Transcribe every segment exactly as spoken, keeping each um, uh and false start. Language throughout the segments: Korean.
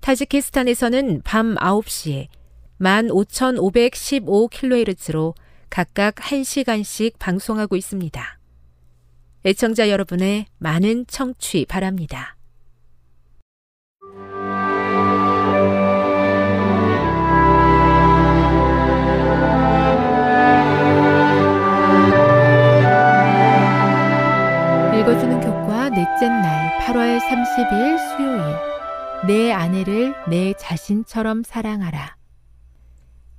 타지키스탄에서는 밤 아홉 시에 만 오천오백십오 킬로헤르츠로 각각 한 시간씩 방송하고 있습니다. 애청자 여러분의 많은 청취 바랍니다. 읽어주는 교과 넷째 날 팔월 삼십일 수요일. 내 아내를 내 자신처럼 사랑하라.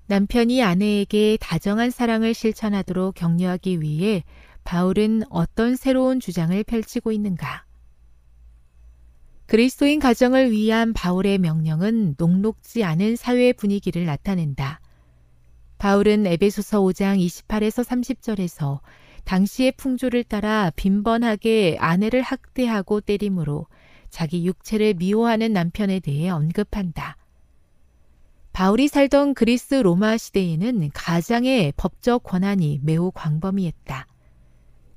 남편이 아내에게 다정한 사랑을 실천하도록 격려하기 위해 바울은 어떤 새로운 주장을 펼치고 있는가? 그리스도인 가정을 위한 바울의 명령은 녹록지 않은 사회 분위기를 나타낸다. 바울은 에베소서 오 장 이십팔에서 삼십 절에서 당시의 풍조를 따라 빈번하게 아내를 학대하고 때림으로 자기 육체를 미워하는 남편에 대해 언급한다. 바울이 살던 그리스 로마 시대에는 가장의 법적 권한이 매우 광범위했다.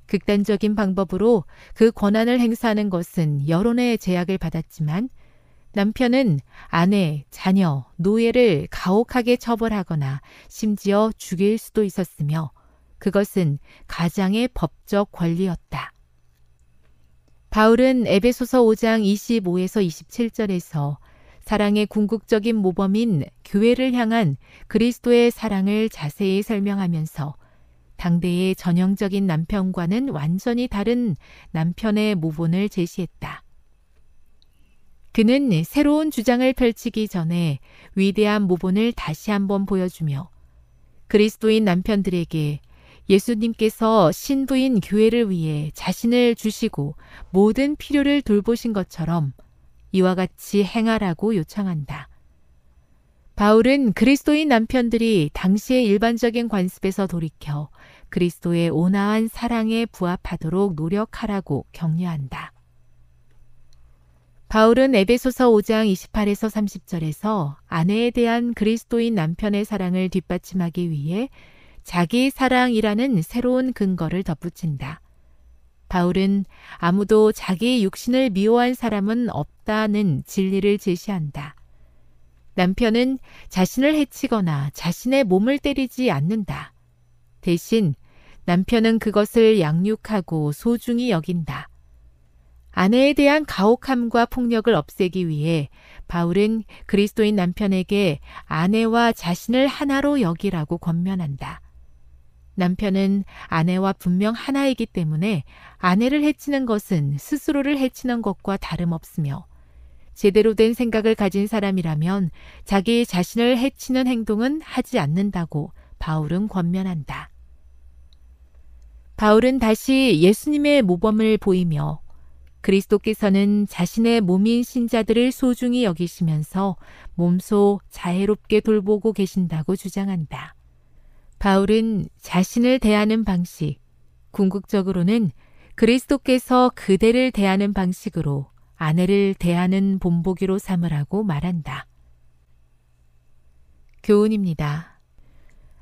극단적인 방법으로 그 권한을 행사하는 것은 여론의 제약을 받았지만, 남편은 아내, 자녀, 노예를 가혹하게 처벌하거나 심지어 죽일 수도 있었으며, 그것은 가장의 법적 권리였다. 바울은 에베소서 오 장 이십오에서 이십칠 절에서 사랑의 궁극적인 모범인 교회를 향한 그리스도의 사랑을 자세히 설명하면서 당대의 전형적인 남편과는 완전히 다른 남편의 모본을 제시했다. 그는 새로운 주장을 펼치기 전에 위대한 모본을 다시 한번 보여주며, 그리스도인 남편들에게 예수님께서 신부인 교회를 위해 자신을 주시고 모든 필요를 돌보신 것처럼 이와 같이 행하라고 요청한다. 바울은 그리스도인 남편들이 당시의 일반적인 관습에서 돌이켜 그리스도의 온화한 사랑에 부합하도록 노력하라고 격려한다. 바울은 에베소서 오 장 이십팔에서 삼십 절에서 아내에 대한 그리스도인 남편의 사랑을 뒷받침하기 위해 자기 사랑이라는 새로운 근거를 덧붙인다. 바울은 아무도 자기 육신을 미워한 사람은 없다는 진리를 제시한다. 남편은 자신을 해치거나 자신의 몸을 때리지 않는다. 대신 남편은 그것을 양육하고 소중히 여긴다. 아내에 대한 가혹함과 폭력을 없애기 위해 바울은 그리스도인 남편에게 아내와 자신을 하나로 여기라고 권면한다. 남편은 아내와 분명 하나이기 때문에 아내를 해치는 것은 스스로를 해치는 것과 다름없으며, 제대로 된 생각을 가진 사람이라면 자기 자신을 해치는 행동은 하지 않는다고 바울은 권면한다. 바울은 다시 예수님의 모범을 보이며 그리스도께서는 자신의 몸인 신자들을 소중히 여기시면서 몸소 자애롭게 돌보고 계신다고 주장한다. 바울은 자신을 대하는 방식, 궁극적으로는 그리스도께서 그대를 대하는 방식으로 아내를 대하는 본보기로 삼으라고 말한다. 교훈입니다.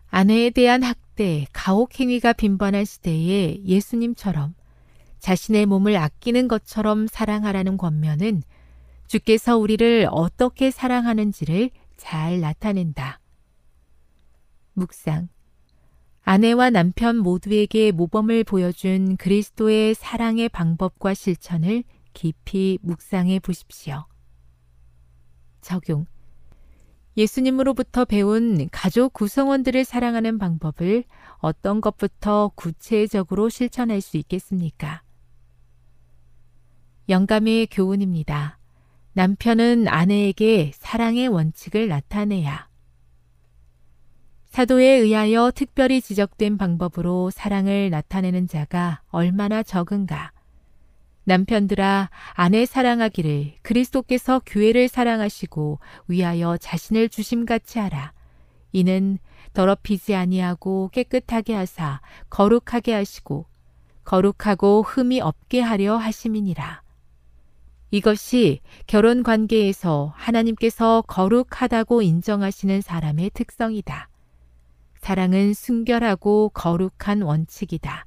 아내에 대한 학대, 가혹행위가 빈번한 시대에 예수님처럼 자신의 몸을 아끼는 것처럼 사랑하라는 권면은 주께서 우리를 어떻게 사랑하는지를 잘 나타낸다. 묵상. 아내와 남편 모두에게 모범을 보여준 그리스도의 사랑의 방법과 실천을 깊이 묵상해 보십시오. 적용. 예수님으로부터 배운 가족 구성원들을 사랑하는 방법을 어떤 것부터 구체적으로 실천할 수 있겠습니까? 영감의 교훈입니다. 남편은 아내에게 사랑의 원칙을 나타내야. 사도에 의하여 특별히 지적된 방법으로 사랑을 나타내는 자가 얼마나 적은가. 남편들아, 아내 사랑하기를 그리스도께서 교회를 사랑하시고 위하여 자신을 주심같이 하라. 이는 더럽히지 아니하고 깨끗하게 하사 거룩하게 하시고 거룩하고 흠이 없게 하려 하심이니라. 이것이 결혼 관계에서 하나님께서 거룩하다고 인정하시는 사람의 특성이다. 사랑은 순결하고 거룩한 원칙이다.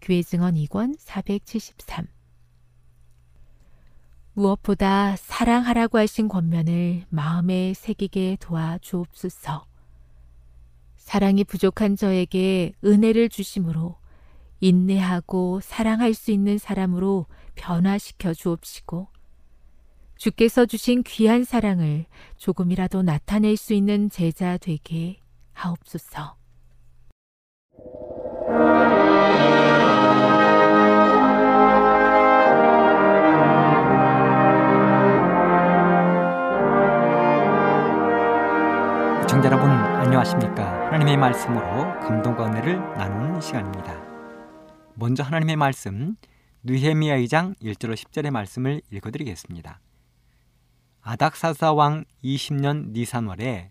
교회 증언 이 권 사백칠십삼. 무엇보다 사랑하라고 하신 권면을 마음에 새기게 도와주옵소서. 사랑이 부족한 저에게 은혜를 주심으로 인내하고 사랑할 수 있는 사람으로 변화시켜 주옵시고 주께서 주신 귀한 사랑을 조금이라도 나타낼 수 있는 제자 되게 하옵소서. 시청자 여러분, 안녕하십니까? 하나님의 말씀으로 감동과 은혜를 나누는 시간입니다. 먼저 하나님의 말씀, 느헤미야 이 장 일 절로 십 절의 말씀을 읽어드리겠습니다. 아닥사사 왕 이십 년 니산월에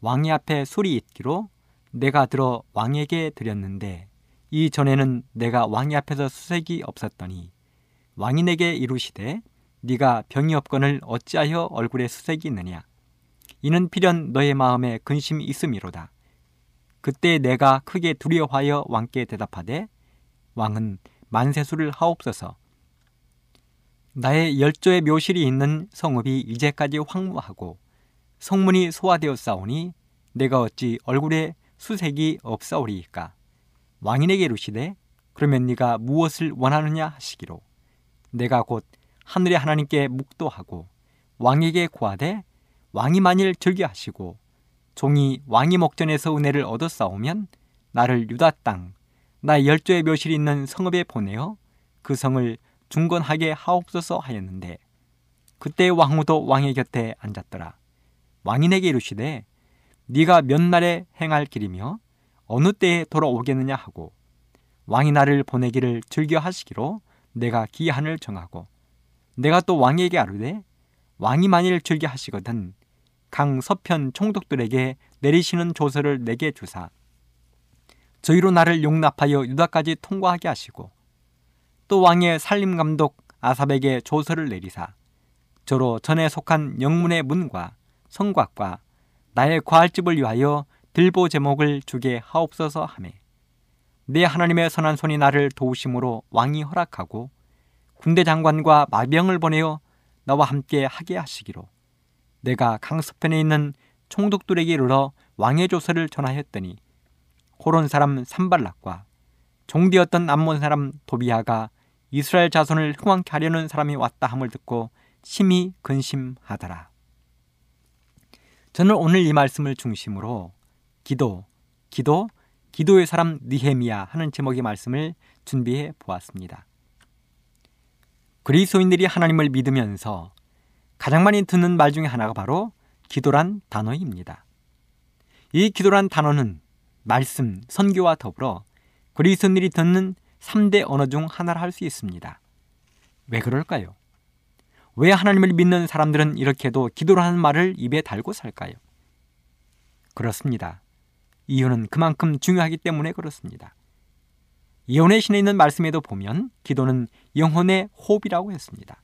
왕이 앞에 소리 잇기로 내가 들어 왕에게 드렸는데 이 전에는 내가 왕이 앞에서 수색이 없었더니 왕이 내게 이루시되 네가 병이 없건을 어찌하여 얼굴에 수색이 있느냐. 이는 필연 너의 마음에 근심이 있음이로다. 그때 내가 크게 두려워하여 왕께 대답하되 왕은 만세수를 하옵소서. 나의 열조의 묘실이 있는 성읍이 이제까지 황무하고 성문이 소화되었사오니 내가 어찌 얼굴에 수색이 없사오리이까. 왕인에게 이르시되 그러면 네가 무엇을 원하느냐 하시기로 내가 곧 하늘의 하나님께 묵도하고 왕에게 구하되 왕이 만일 즐겨하시고 종이 왕이 목전에서 은혜를 얻었사오면 나를 유다 땅 나의 열조의 묘실이 있는 성읍에 보내어 그 성을 중건하게 하옵소서 하였는데 그때 왕후도 왕의 곁에 앉았더라. 왕이 내게 이르시되 네가 몇 날에 행할 길이며 어느 때에 돌아오겠느냐 하고 왕이 나를 보내기를 즐겨하시기로 내가 기한을 정하고 내가 또 왕에게 아뢰되 왕이 만일 즐겨하시거든 강 서편 총독들에게 내리시는 조서를 내게 주사 저희로 나를 용납하여 유다까지 통과하게 하시고 또 왕의 살림감독 아삽에게 조서를 내리사 저로 전에 속한 영문의 문과 성곽과 나의 과할집을 위하여 들보 제목을 주게 하옵소서 하매 내 하나님의 선한 손이 나를 도우심으로 왕이 허락하고 군대 장관과 마병을 보내어 나와 함께 하게 하시기로 내가 강서편에 있는 총독들에게 이르러 왕의 조서를 전하였더니 호론 사람 산발락과 종되었던 암몬 사람 도비아가 이스라엘 자손을 흥왕케 하려는 사람이 왔다 함을 듣고 심히 근심하더라. 저는 오늘 이 말씀을 중심으로 기도, 기도, 기도의 사람 느헤미야 하는 제목의 말씀을 준비해 보았습니다. 그리스도인들이 하나님을 믿으면서 가장 많이 듣는 말 중에 하나가 바로 기도란 단어입니다. 이 기도란 단어는 말씀, 선교와 더불어 그리스도인들이 듣는 삼대 언어 중 하나를 할 수 있습니다. 왜 그럴까요? 왜 하나님을 믿는 사람들은 이렇게도 기도라는 말을 입에 달고 살까요? 그렇습니다. 이유는 그만큼 중요하기 때문에 그렇습니다. 예언의 신에 있는 말씀에도 보면 기도는 영혼의 호흡이라고 했습니다.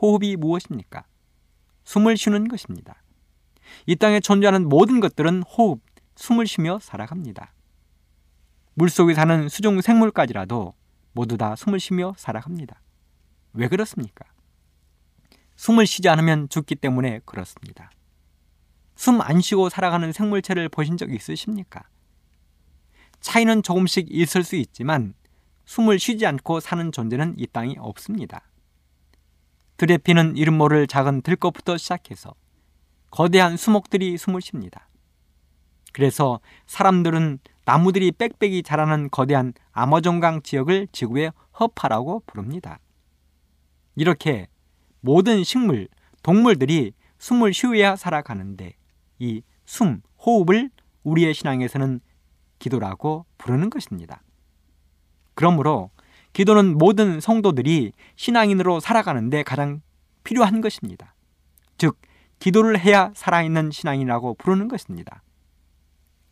호흡이 무엇입니까? 숨을 쉬는 것입니다. 이 땅에 존재하는 모든 것들은 호흡, 숨을 쉬며 살아갑니다. 물속에 사는 수중 생물까지라도 모두 다 숨을 쉬며 살아갑니다. 왜 그렇습니까? 숨을 쉬지 않으면 죽기 때문에 그렇습니다. 숨 안 쉬고 살아가는 생물체를 보신 적 있으십니까? 차이는 조금씩 있을 수 있지만 숨을 쉬지 않고 사는 존재는 이 땅에 없습니다. 들에 피는 이름 모를 작은 들꽃부터 시작해서 거대한 수목들이 숨을 쉽니다. 그래서 사람들은 나무들이 빽빽이 자라는 거대한 아마존강 지역을 지구의 허파라고 부릅니다. 이렇게 모든 식물, 동물들이 숨을 쉬어야 살아가는데 이 숨, 호흡을 우리의 신앙에서는 기도라고 부르는 것입니다. 그러므로 기도는 모든 성도들이 신앙인으로 살아가는데 가장 필요한 것입니다. 즉, 기도를 해야 살아있는 신앙이라고 부르는 것입니다.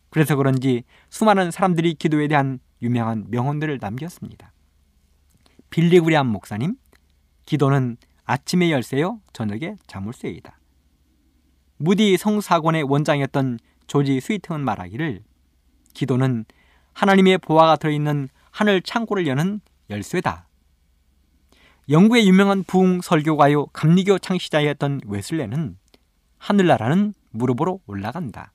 그래서 그런지 수많은 사람들이 기도에 대한 유명한 명언들을 남겼습니다. 빌리 그레이엄 목사님, 기도는 아침에 열쇠요, 저녁에 자물쇠이다. 무디 성사학원의 원장이었던 조지 스위팅은 말하기를 기도는 하나님의 보화가 들어있는 하늘 창고를 여는 열쇠다. 영국의 유명한 부흥 설교가요 감리교 창시자였던 웨슬레는 하늘나라는 무릎으로 올라간다.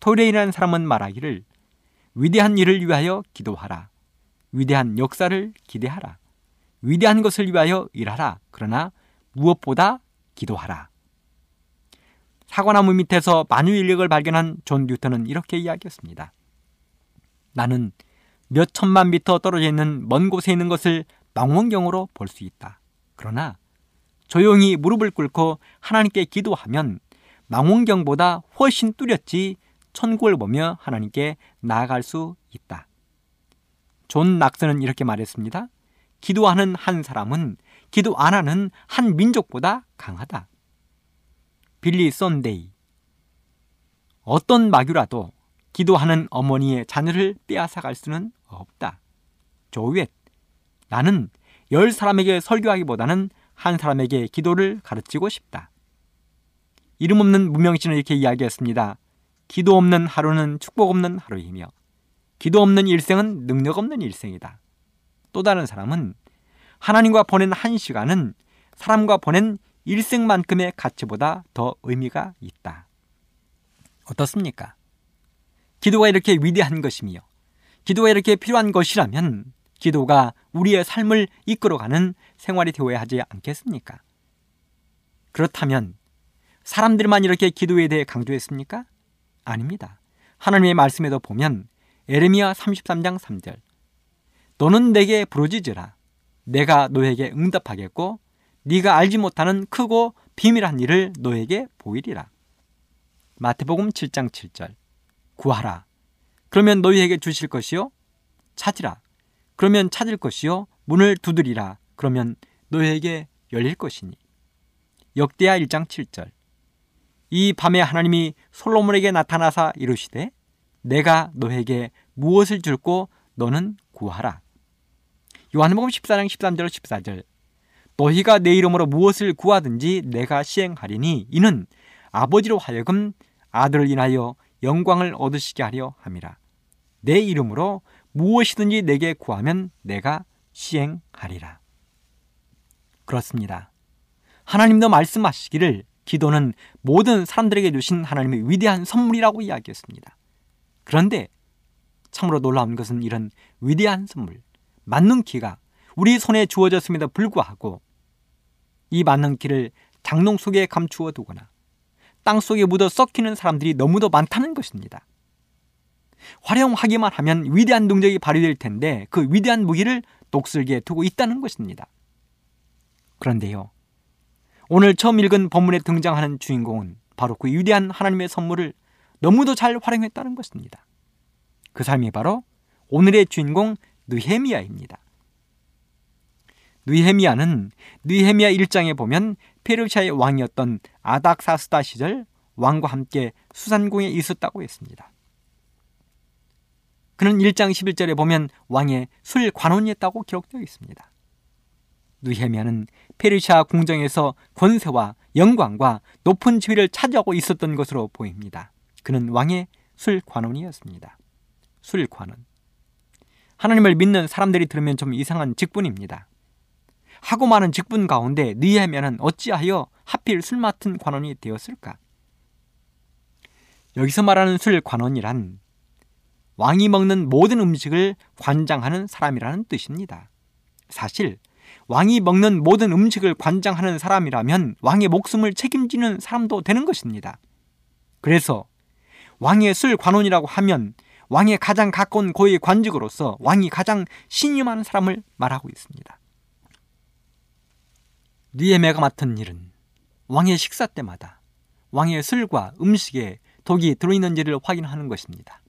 토레이라는 사람은 말하기를 위대한 일을 위하여 기도하라. 위대한 역사를 기대하라. 위대한 것을 위하여 일하라. 그러나 무엇보다 기도하라. 사과나무 밑에서 만유인력을 발견한 존 뉴턴은 이렇게 이야기했습니다. 나는 몇 천만 미터 떨어져 있는 먼 곳에 있는 것을 망원경으로 볼 수 있다. 그러나 조용히 무릎을 꿇고 하나님께 기도하면 망원경보다 훨씬 뚜렷이 천국을 보며 하나님께 나아갈 수 있다. 존 낙스는 이렇게 말했습니다. 기도하는 한 사람은 기도 안 하는 한 민족보다 강하다. 빌리 선데이, 어떤 마귀라도 기도하는 어머니의 자녀를 빼앗아갈 수는 없다. 조웻, 나는 열 사람에게 설교하기보다는 한 사람에게 기도를 가르치고 싶다. 이름 없는 무명신은 이렇게 이야기했습니다. 기도 없는 하루는 축복 없는 하루이며 기도 없는 일생은 능력 없는 일생이다. 또 다른 사람은 하나님과 보낸 한 시간은 사람과 보낸 일생만큼의 가치보다 더 의미가 있다. 어떻습니까? 기도가 이렇게 위대한 것이며 기도가 이렇게 필요한 것이라면 기도가 우리의 삶을 이끌어가는 생활이 되어야 하지 않겠습니까? 그렇다면 사람들만 이렇게 기도에 대해 강조했습니까? 아닙니다. 하나님의 말씀에도 보면 에레미야 삼십삼장 삼절, 너는 내게 부르짖으라. 내가 너에게 응답하겠고 네가 알지 못하는 크고 비밀한 일을 너에게 보이리라. 마태복음 칠장 칠절, 구하라. 그러면 너희에게 주실 것이요. 찾으라. 그러면 찾을 것이요. 문을 두드리라. 그러면 너희에게 열릴 것이니. 역대하 일장 칠절, 이 밤에 하나님이 솔로몬에게 나타나사 이르시되 내가 너에게 무엇을 줄고 너는 구하라. 요한복음 십사장 십삼절 십사절, 너희가 내 이름으로 무엇을 구하든지 내가 시행하리니 이는 아버지로 하여금 아들을 인하여 영광을 얻으시게 하려 함이라. 내 이름으로 무엇이든지 내게 구하면 내가 시행하리라. 그렇습니다. 하나님도 말씀하시기를 기도는 모든 사람들에게 주신 하나님의 위대한 선물이라고 이야기했습니다. 그런데 참으로 놀라운 것은 이런 위대한 선물, 만능키가 우리 손에 주어졌음에도 불구하고 이 만능키를 장롱 속에 감추어 두거나 땅 속에 묻어 썩히는 사람들이 너무도 많다는 것입니다. 활용하기만 하면 위대한 능력이 발휘될 텐데 그 위대한 무기를 독슬기에 두고 있다는 것입니다. 그런데요, 오늘 처음 읽은 본문에 등장하는 주인공은 바로 그 위대한 하나님의 선물을 너무도 잘 활용했다는 것입니다. 그 삶이 바로 오늘의 주인공 느헤미야입니다. 느헤미야는 느헤미야 일 장에 보면 페르시아의 왕이었던 아닥사스다 시절 왕과 함께 수산궁에 있었다고 했습니다. 그는 일 장 십일 절에 보면 왕의 술 관원이었다고 기록되어 있습니다. 느헤미야는 페르시아 궁정에서 권세와 영광과 높은 지위를 차지하고 있었던 것으로 보입니다. 그는 왕의 술 관원이었습니다. 술 관원. 하나님을 믿는 사람들이 들으면 좀 이상한 직분입니다. 하고 많은 직분 가운데 느헤미야는 어찌하여 하필 술 맡은 관원이 되었을까? 여기서 말하는 술 관원이란 왕이 먹는 모든 음식을 관장하는 사람이라는 뜻입니다. 사실 왕이 먹는 모든 음식을 관장하는 사람이라면 왕의 목숨을 책임지는 사람도 되는 것입니다. 그래서 왕의 술 관원이라고 하면 왕의 가장 가까운 고위 관직으로서 왕이 가장 신임하는 사람을 말하고 있습니다. 느헤미야가 맡은 일은 왕의 식사 때마다 왕의 술과 음식에 독이 들어있는지를 확인하는 것입니다.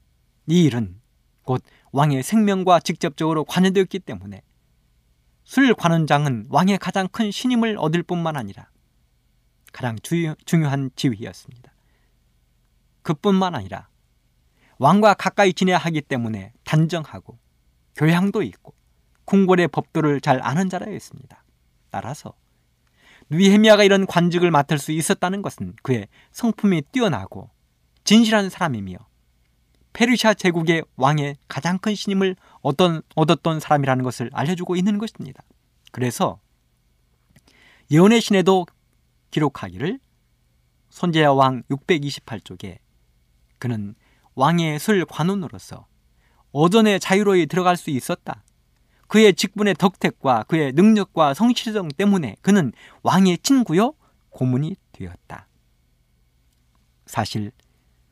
이 일은 곧 왕의 생명과 직접적으로 관여되었기 때문에 술 관원장은 왕의 가장 큰 신임을 얻을 뿐만 아니라 가장 주, 중요한 지위였습니다. 그뿐만 아니라 왕과 가까이 지내야 하기 때문에 단정하고 교양도 있고 궁궐의 법도를 잘 아는 자라였습니다. 따라서 느헤미야가 이런 관직을 맡을 수 있었다는 것은 그의 성품이 뛰어나고 진실한 사람이며 페르시아 제국의 왕의 가장 큰 신임을 얻었던 사람이라는 것을 알려주고 있는 것입니다. 그래서 예언의 신에도 기록하기를 손제야 왕 육백이십팔 쪽에 그는 왕의 술 관원으로서 어전의 자유로이 들어갈 수 있었다. 그의 직분의 덕택과 그의 능력과 성실성 때문에 그는 왕의 친구요 고문이 되었다. 사실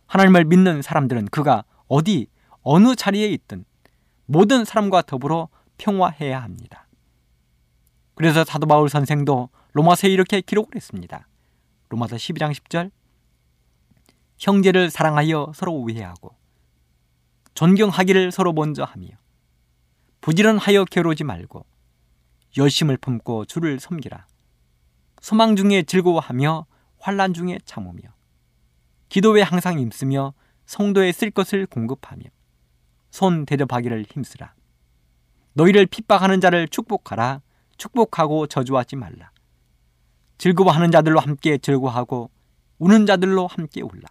하나님을 믿는 사람들은 그가 어디 어느 자리에 있든 모든 사람과 더불어 평화해야 합니다. 그래서 사도 바울 선생도 로마서에 이렇게 기록을 했습니다. 로마서 십이 장 십 절, 형제를 사랑하여 서로 우애하고 존경하기를 서로 먼저 하며 부지런하여 게으르지 말고 열심을 품고 주를 섬기라. 소망 중에 즐거워하며 환난 중에 참으며 기도에 항상 힘쓰며 성도에 쓸 것을 공급하며 손 대접하기를 힘쓰라. 너희를 핍박하는 자를 축복하라. 축복하고 저주하지 말라. 즐거워하는 자들로 함께 즐거워하고 우는 자들로 함께 울라.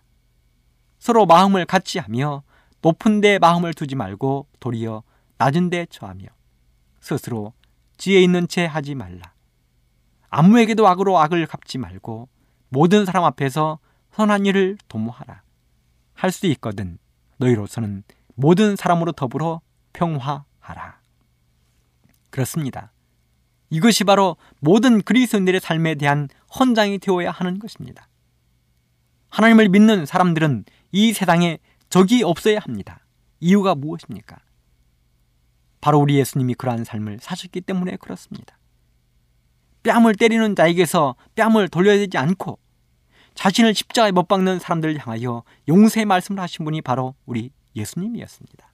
서로 마음을 같이 하며 높은 데 마음을 두지 말고 도리어 낮은 데 처하며 스스로 지혜 있는 채 하지 말라. 아무에게도 악으로 악을 갚지 말고 모든 사람 앞에서 선한 일을 도모하라. 할 수 있거든 너희로서는 모든 사람으로 더불어 평화하라. 그렇습니다. 이것이 바로 모든 그리스도인들의 삶에 대한 헌장이 되어야 하는 것입니다. 하나님을 믿는 사람들은 이 세상에 적이 없어야 합니다. 이유가 무엇입니까? 바로 우리 예수님이 그러한 삶을 사셨기 때문에 그렇습니다. 뺨을 때리는 자에게서 뺨을 돌려야 되지 않고 자신을 십자가에 못 박는 사람들을 향하여 용서의 말씀을 하신 분이 바로 우리 예수님이었습니다.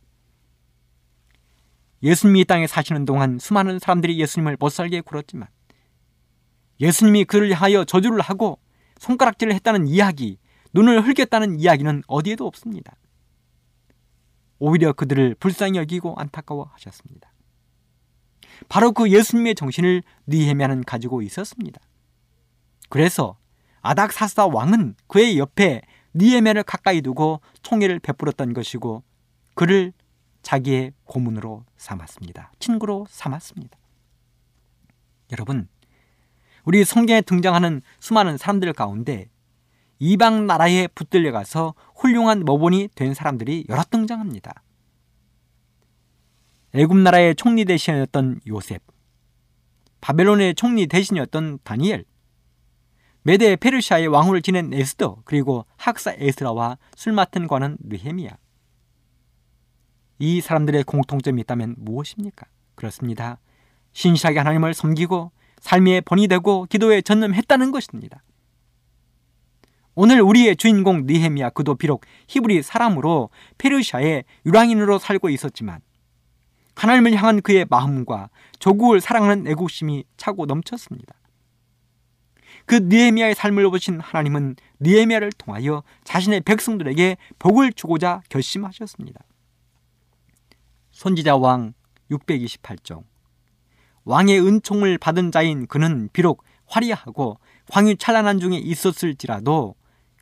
예수님이 이 땅에 사시는 동안 수많은 사람들이 예수님을 못살게 굴었지만 예수님이 그를 향하여 저주를 하고 손가락질을 했다는 이야기, 눈을 흘겼다는 이야기는 어디에도 없습니다. 오히려 그들을 불쌍히 여기고 안타까워하셨습니다. 바로 그 예수님의 정신을 느헤미야는 가지고 있었습니다. 그래서 아닥사스다 왕은 그의 옆에 느헤미야를 가까이 두고 총애를 베풀었던 것이고 그를 자기의 고문으로 삼았습니다. 친구로 삼았습니다. 여러분, 우리 성경에 등장하는 수많은 사람들 가운데 이방 나라에 붙들려가서 훌륭한 모범이 된 사람들이 여럿 등장합니다. 애굽 나라의 총리 대신이었던 요셉, 바벨론의 총리 대신이었던 다니엘, 메대 페르시아의 왕후를 지낸 에스더, 그리고 학사 에스라와 술 맡은 관원 느헤미야. 이 사람들의 공통점이 있다면 무엇입니까? 그렇습니다. 신실하게 하나님을 섬기고 삶의 본이 되고 기도에 전념했다는 것입니다. 오늘 우리의 주인공 느헤미야, 그도 비록 히브리 사람으로 페르시아의 유랑인으로 살고 있었지만 하나님을 향한 그의 마음과 조국을 사랑하는 애국심이 차고 넘쳤습니다. 그 느헤미야의 삶을 보신 하나님은 느헤미야를 통하여 자신의 백성들에게 복을 주고자 결심하셨습니다. 선지자 왕 육백이십팔 쪽. 왕의 은총을 받은 자인 그는 비록 화려하고 광유 찬란한 중에 있었을지라도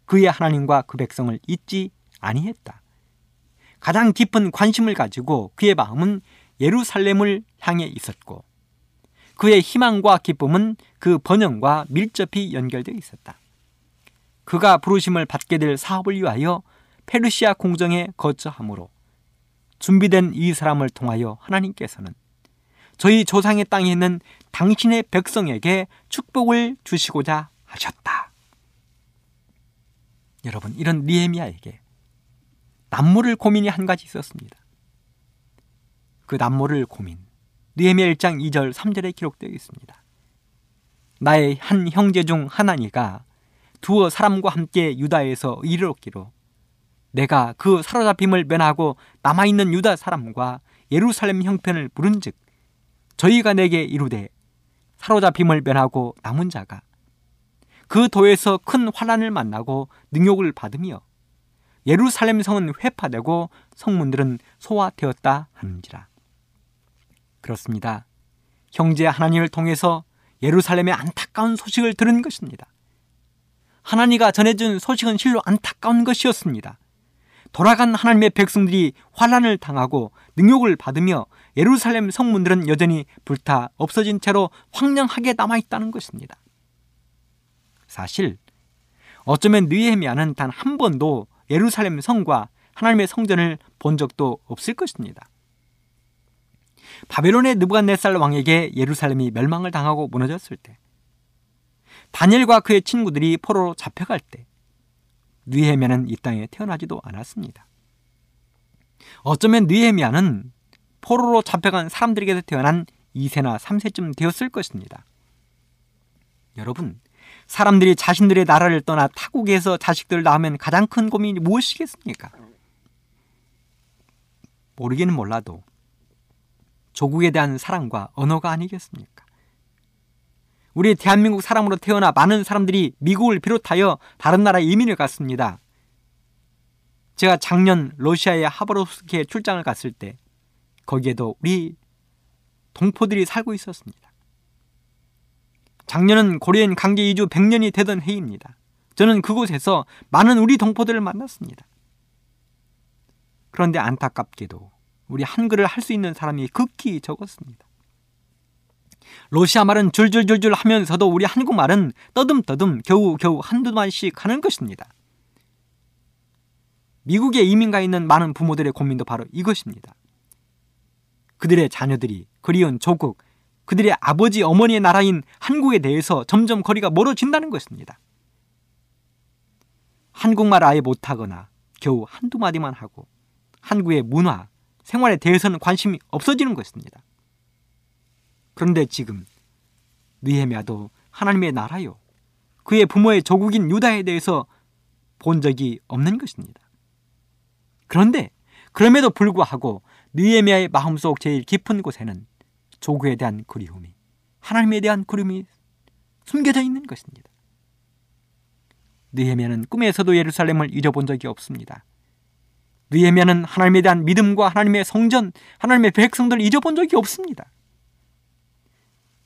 그의 하나님과 그 백성을 잊지 아니했다. 가장 깊은 관심을 가지고 그의 마음은 예루살렘을 향해 있었고 그의 희망과 기쁨은 그 번영과 밀접히 연결되어 있었다. 그가 부르심을 받게 될 사업을 위하여 페르시아 공정에 거처함으로 준비된 이 사람을 통하여 하나님께서는 저희 조상의 땅에 있는 당신의 백성에게 축복을 주시고자 하셨다. 여러분, 이런 느헤미야에게 남모를 고민이 한 가지 있었습니다. 그 남모를 고민, 느헤미야 일 장 이 절 삼 절에 기록되어 있습니다. 나의 한 형제 중 하나니가 두어 사람과 함께 유다에서 이르렀기로 내가 그 사로잡힘을 면하고 남아있는 유다 사람과 예루살렘 형편을 물은 즉 저희가 내게 이르되 사로잡힘을 면하고 남은 자가 그 도에서 큰 환난을 만나고 능욕을 받으며 예루살렘 성은 회파되고 성문들은 소화되었다 하는지라. 그렇습니다. 형제 하나님을 통해서 예루살렘의 안타까운 소식을 들은 것입니다. 하나님이 전해준 소식은 실로 안타까운 것이었습니다. 돌아간 하나님의 백성들이 환난을 당하고 능욕을 받으며 예루살렘 성문들은 여전히 불타 없어진 채로 황량하게 남아있다는 것입니다. 사실 어쩌면 느헤미야는 단 한 번도 예루살렘 성과 하나님의 성전을 본 적도 없을 것입니다. 바벨론의 느부갓네살 왕에게 예루살렘이 멸망을 당하고 무너졌을 때, 다니엘과 그의 친구들이 포로로 잡혀갈 때 느헤미야는 이 땅에 태어나지도 않았습니다. 어쩌면 느헤미야는 포로로 잡혀간 사람들에게서 태어난 이 세나 삼 세쯤 되었을 것입니다. 여러분, 사람들이 자신들의 나라를 떠나 타국에서 자식들을 낳으면 가장 큰 고민이 무엇이겠습니까? 모르기는 몰라도 조국에 대한 사랑과 언어가 아니겠습니까? 우리 대한민국 사람으로 태어나 많은 사람들이 미국을 비롯하여 다른 나라 이민을 갔습니다. 제가 작년 러시아의 하바롭스크에 출장을 갔을 때 거기에도 우리 동포들이 살고 있었습니다. 작년은 고려인 강제 이주 백 년이 되던 해입니다. 저는 그곳에서 많은 우리 동포들을 만났습니다. 그런데 안타깝게도 우리 한글을 할 수 있는 사람이 극히 적었습니다. 러시아 말은 줄줄줄줄 하면서도 우리 한국말은 떠듬떠듬 겨우겨우 한두 마디씩 하는 것입니다. 미국에 이민가 있는 많은 부모들의 고민도 바로 이것입니다. 그들의 자녀들이 그리운 조국, 그들의 아버지 어머니의 나라인 한국에 대해서 점점 거리가 멀어진다는 것입니다. 한국말을 아예 못하거나 겨우 한두 마디만 하고 한국의 문화, 생활에 대해서는 관심이 없어지는 것입니다. 그런데 지금 느헤미야도 하나님의 나라요, 그의 부모의 조국인 유다에 대해서 본 적이 없는 것입니다. 그런데 그럼에도 불구하고 느헤미야의 마음속 제일 깊은 곳에는 조국에 대한 그리움이, 하나님에 대한 그리움이 숨겨져 있는 것입니다. 느헤미야는 꿈에서도 예루살렘을 잊어본 적이 없습니다. 느헤미야는 하나님에 대한 믿음과 하나님의 성전, 하나님의 백성들을 잊어본 적이 없습니다.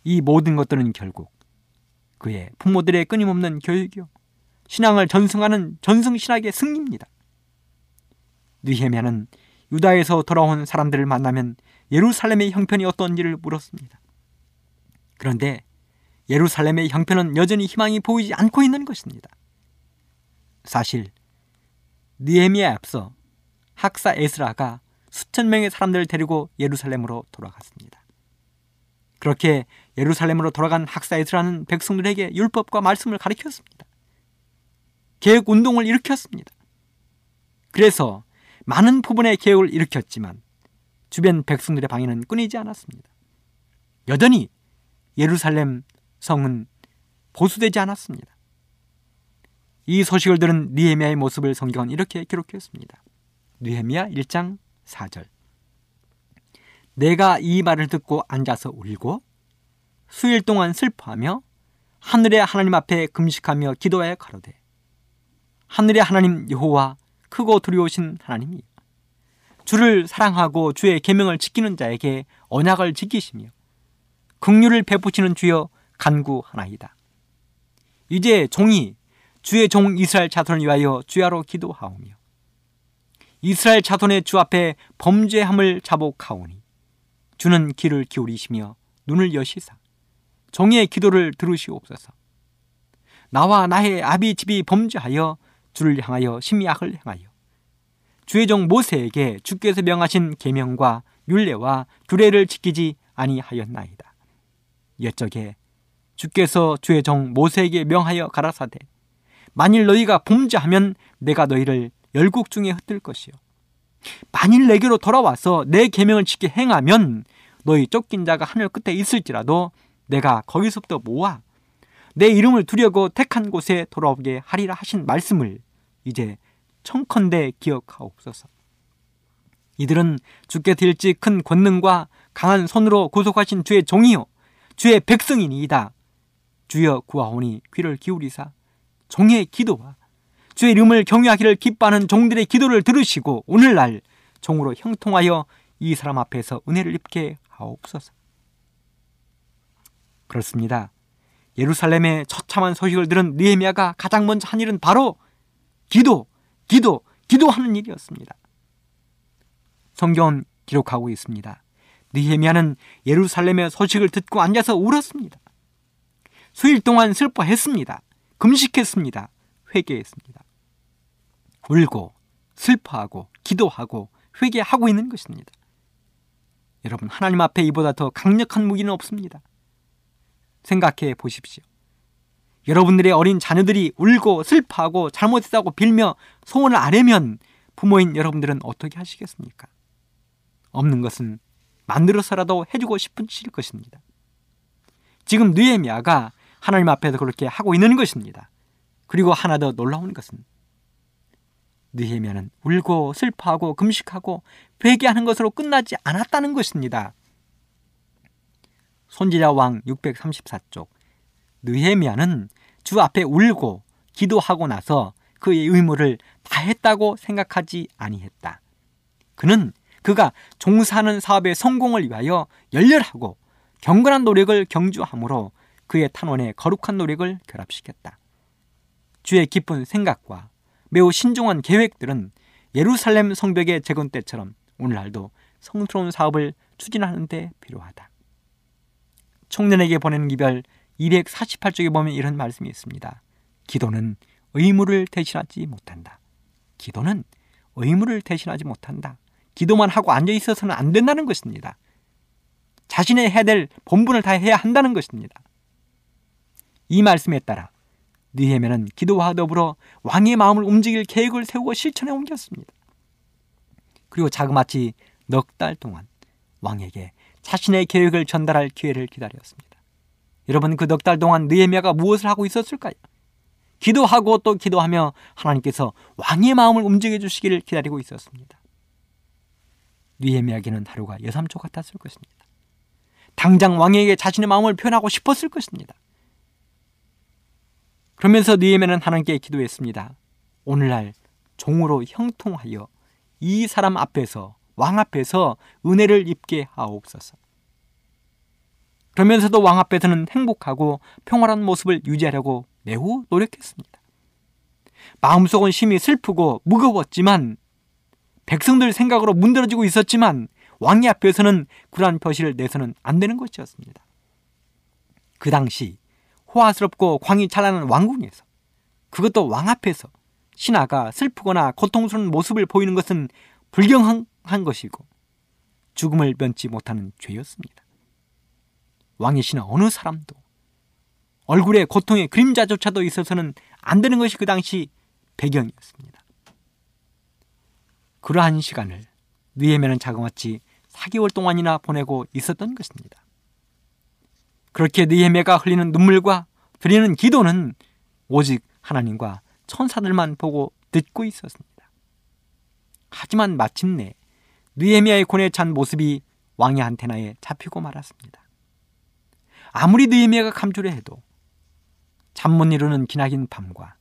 이 모든 것들은 결국 그의 부모들의 끊임없는 교육이요, 신앙을 전승하는 전승신학의 승리입니다. 느헤미야는 유다에서 돌아온 사람들을 만나면 예루살렘의 형편이 어떤지를 물었습니다. 그런데 예루살렘의 형편은 여전히 희망이 보이지 않고 있는 것입니다. 사실 느헤미야에 앞서 학사 에스라가 수천 명의 사람들을 데리고 예루살렘으로 돌아갔습니다. 그렇게 예루살렘으로 돌아간 학사 에스라는 백성들에게 율법과 말씀을 가르쳤습니다. 개혁운동을 일으켰습니다. 그래서 많은 부분의 개혁을 일으켰지만 주변 백성들의 방해는 끊이지 않았습니다. 여전히 예루살렘 성은 보수되지 않았습니다. 이 소식을 들은 느헤미야의 모습을 성경은 이렇게 기록했습니다. 느헤미야 일 장 사 절. 내가 이 말을 듣고 앉아서 울고 수일 동안 슬퍼하며 하늘의 하나님 앞에 금식하며 기도하여 가로되 하늘의 하나님 여호와 크고 두려우신 하나님이여 주를 사랑하고 주의 계명을 지키는 자에게 언약을 지키시며 긍휼을 베푸시는 주여 간구하나이다. 이제 종이 주의 종 이스라엘 자손을 위하여 주야로 기도하오며 이스라엘 자손의 주 앞에 범죄함을 자복하오니 주는 귀를 기울이시며 눈을 여시사 종의 기도를 들으시옵소서. 나와 나의 아비 집이 범죄하여 주를 향하여 심히 악을 행하여 주의 종 모세에게 주께서 명하신 계명과 율례와 규례를 지키지 아니하였나이다. 옛적에 주께서 주의 종 모세에게 명하여 가라사대 만일 너희가 범죄하면 내가 너희를 열국 중에 흩을 것이요 만일 내게로 돌아와서 내 계명을 지켜 행하면 너희 쫓긴 자가 하늘 끝에 있을지라도 내가 거기서부터 모아 내 이름을 두려고 택한 곳에 돌아오게 하리라 하신 말씀을 이제 청컨대 기억하옵소서. 이들은 주께서 일찍 큰 권능과 강한 손으로 구속하신 주의 종이요 주의 백성이니이다. 주여 구하오니 귀를 기울이사 종의 기도와 주의 이름을 경외하기를 기뻐하는 종들의 기도를 들으시고 오늘날 종으로 형통하여 이 사람 앞에서 은혜를 입게 하옵소서. 그렇습니다. 예루살렘의 처참한 소식을 들은 느헤미야가 가장 먼저 한 일은 바로 기도, 기도, 기도하는 일이었습니다. 성경은 기록하고 있습니다. 느헤미야는 예루살렘의 소식을 듣고 앉아서 울었습니다. 수일 동안 슬퍼했습니다. 금식했습니다. 회개했습니다. 울고 슬퍼하고 기도하고 회개하고 있는 것입니다. 여러분, 하나님 앞에 이보다 더 강력한 무기는 없습니다. 생각해 보십시오. 여러분들의 어린 자녀들이 울고 슬퍼하고 잘못했다고 빌며 소원을 안 하면 부모인 여러분들은 어떻게 하시겠습니까? 없는 것은 만들어서라도 해주고 싶으실 것입니다. 지금 느헤미야가 하나님 앞에서 그렇게 하고 있는 것입니다. 그리고 하나 더 놀라운 것은 느헤미야는 울고 슬퍼하고 금식하고 회개하는 것으로 끝나지 않았다는 것입니다. 손지자 왕 육백삼십사 쪽 느헤미야는 주 앞에 울고 기도하고 나서 그의 의무를 다 했다고 생각하지 아니했다. 그는 그가 종사하는 사업의 성공을 위하여 열렬하고 경건한 노력을 경주함으로 그의 탄원에 거룩한 노력을 결합시켰다. 주의 깊은 생각과 매우 신중한 계획들은 예루살렘 성벽의 재건 때처럼 오늘날도 성스러운 사업을 추진하는 데 필요하다. 청년에게 보내는 기별 이백사십팔 쪽에 보면 이런 말씀이 있습니다. 기도는 의무를 대신하지 못한다. 기도는 의무를 대신하지 못한다. 기도만 하고 앉아있어서는 안 된다는 것입니다. 자신의 해야 될 본분을 다 해야 한다는 것입니다. 이 말씀에 따라 느헤미야는 기도와 더불어 왕의 마음을 움직일 계획을 세우고 실천에 옮겼습니다. 그리고 자그마치 넉 달 동안 왕에게 자신의 계획을 전달할 기회를 기다렸습니다. 여러분, 그 넉 달 동안 느헤미야가 무엇을 하고 있었을까요? 기도하고 또 기도하며 하나님께서 왕의 마음을 움직여 주시기를 기다리고 있었습니다. 느헤미야에게는 하루가 여삼초 같았을 것입니다. 당장 왕에게 자신의 마음을 표현하고 싶었을 것입니다. 그러면서 느헤미야는 하나님께 기도했습니다. 오늘날 종으로 형통하여 이 사람 앞에서 왕 앞에서 은혜를 입게 하옵소서. 그러면서도 왕 앞에서는 행복하고 평화로운 모습을 유지하려고 매우 노력했습니다. 마음속은 심히 슬프고 무거웠지만 백성들 생각으로 문드러지고 있었지만 왕의 앞에서는 그러한 표시를 내서는 안 되는 것이었습니다. 그 당시 호화스럽고 광이 찬란한 왕궁에서 그것도 왕 앞에서 신하가 슬프거나 고통스러운 모습을 보이는 것은 불경한 것이고 죽음을 면치 못하는 죄였습니다. 왕의 신하 어느 사람도 얼굴에 고통의 그림자조차도 있어서는 안 되는 것이 그 당시 배경이었습니다. 그러한 시간을 느헤미야는 자그마치 사개월 동안이나 보내고 있었던 것입니다. 그렇게 느헤미야가 흘리는 눈물과 드리는 기도는 오직 하나님과 천사들만 보고 듣고 있었습니다. 하지만 마침내 느헤미야의 곤에 찬 모습이 왕의 안테나에 잡히고 말았습니다. 아무리 느헤미야가 감추려 해도 잠 못 이루는 기나긴 밤과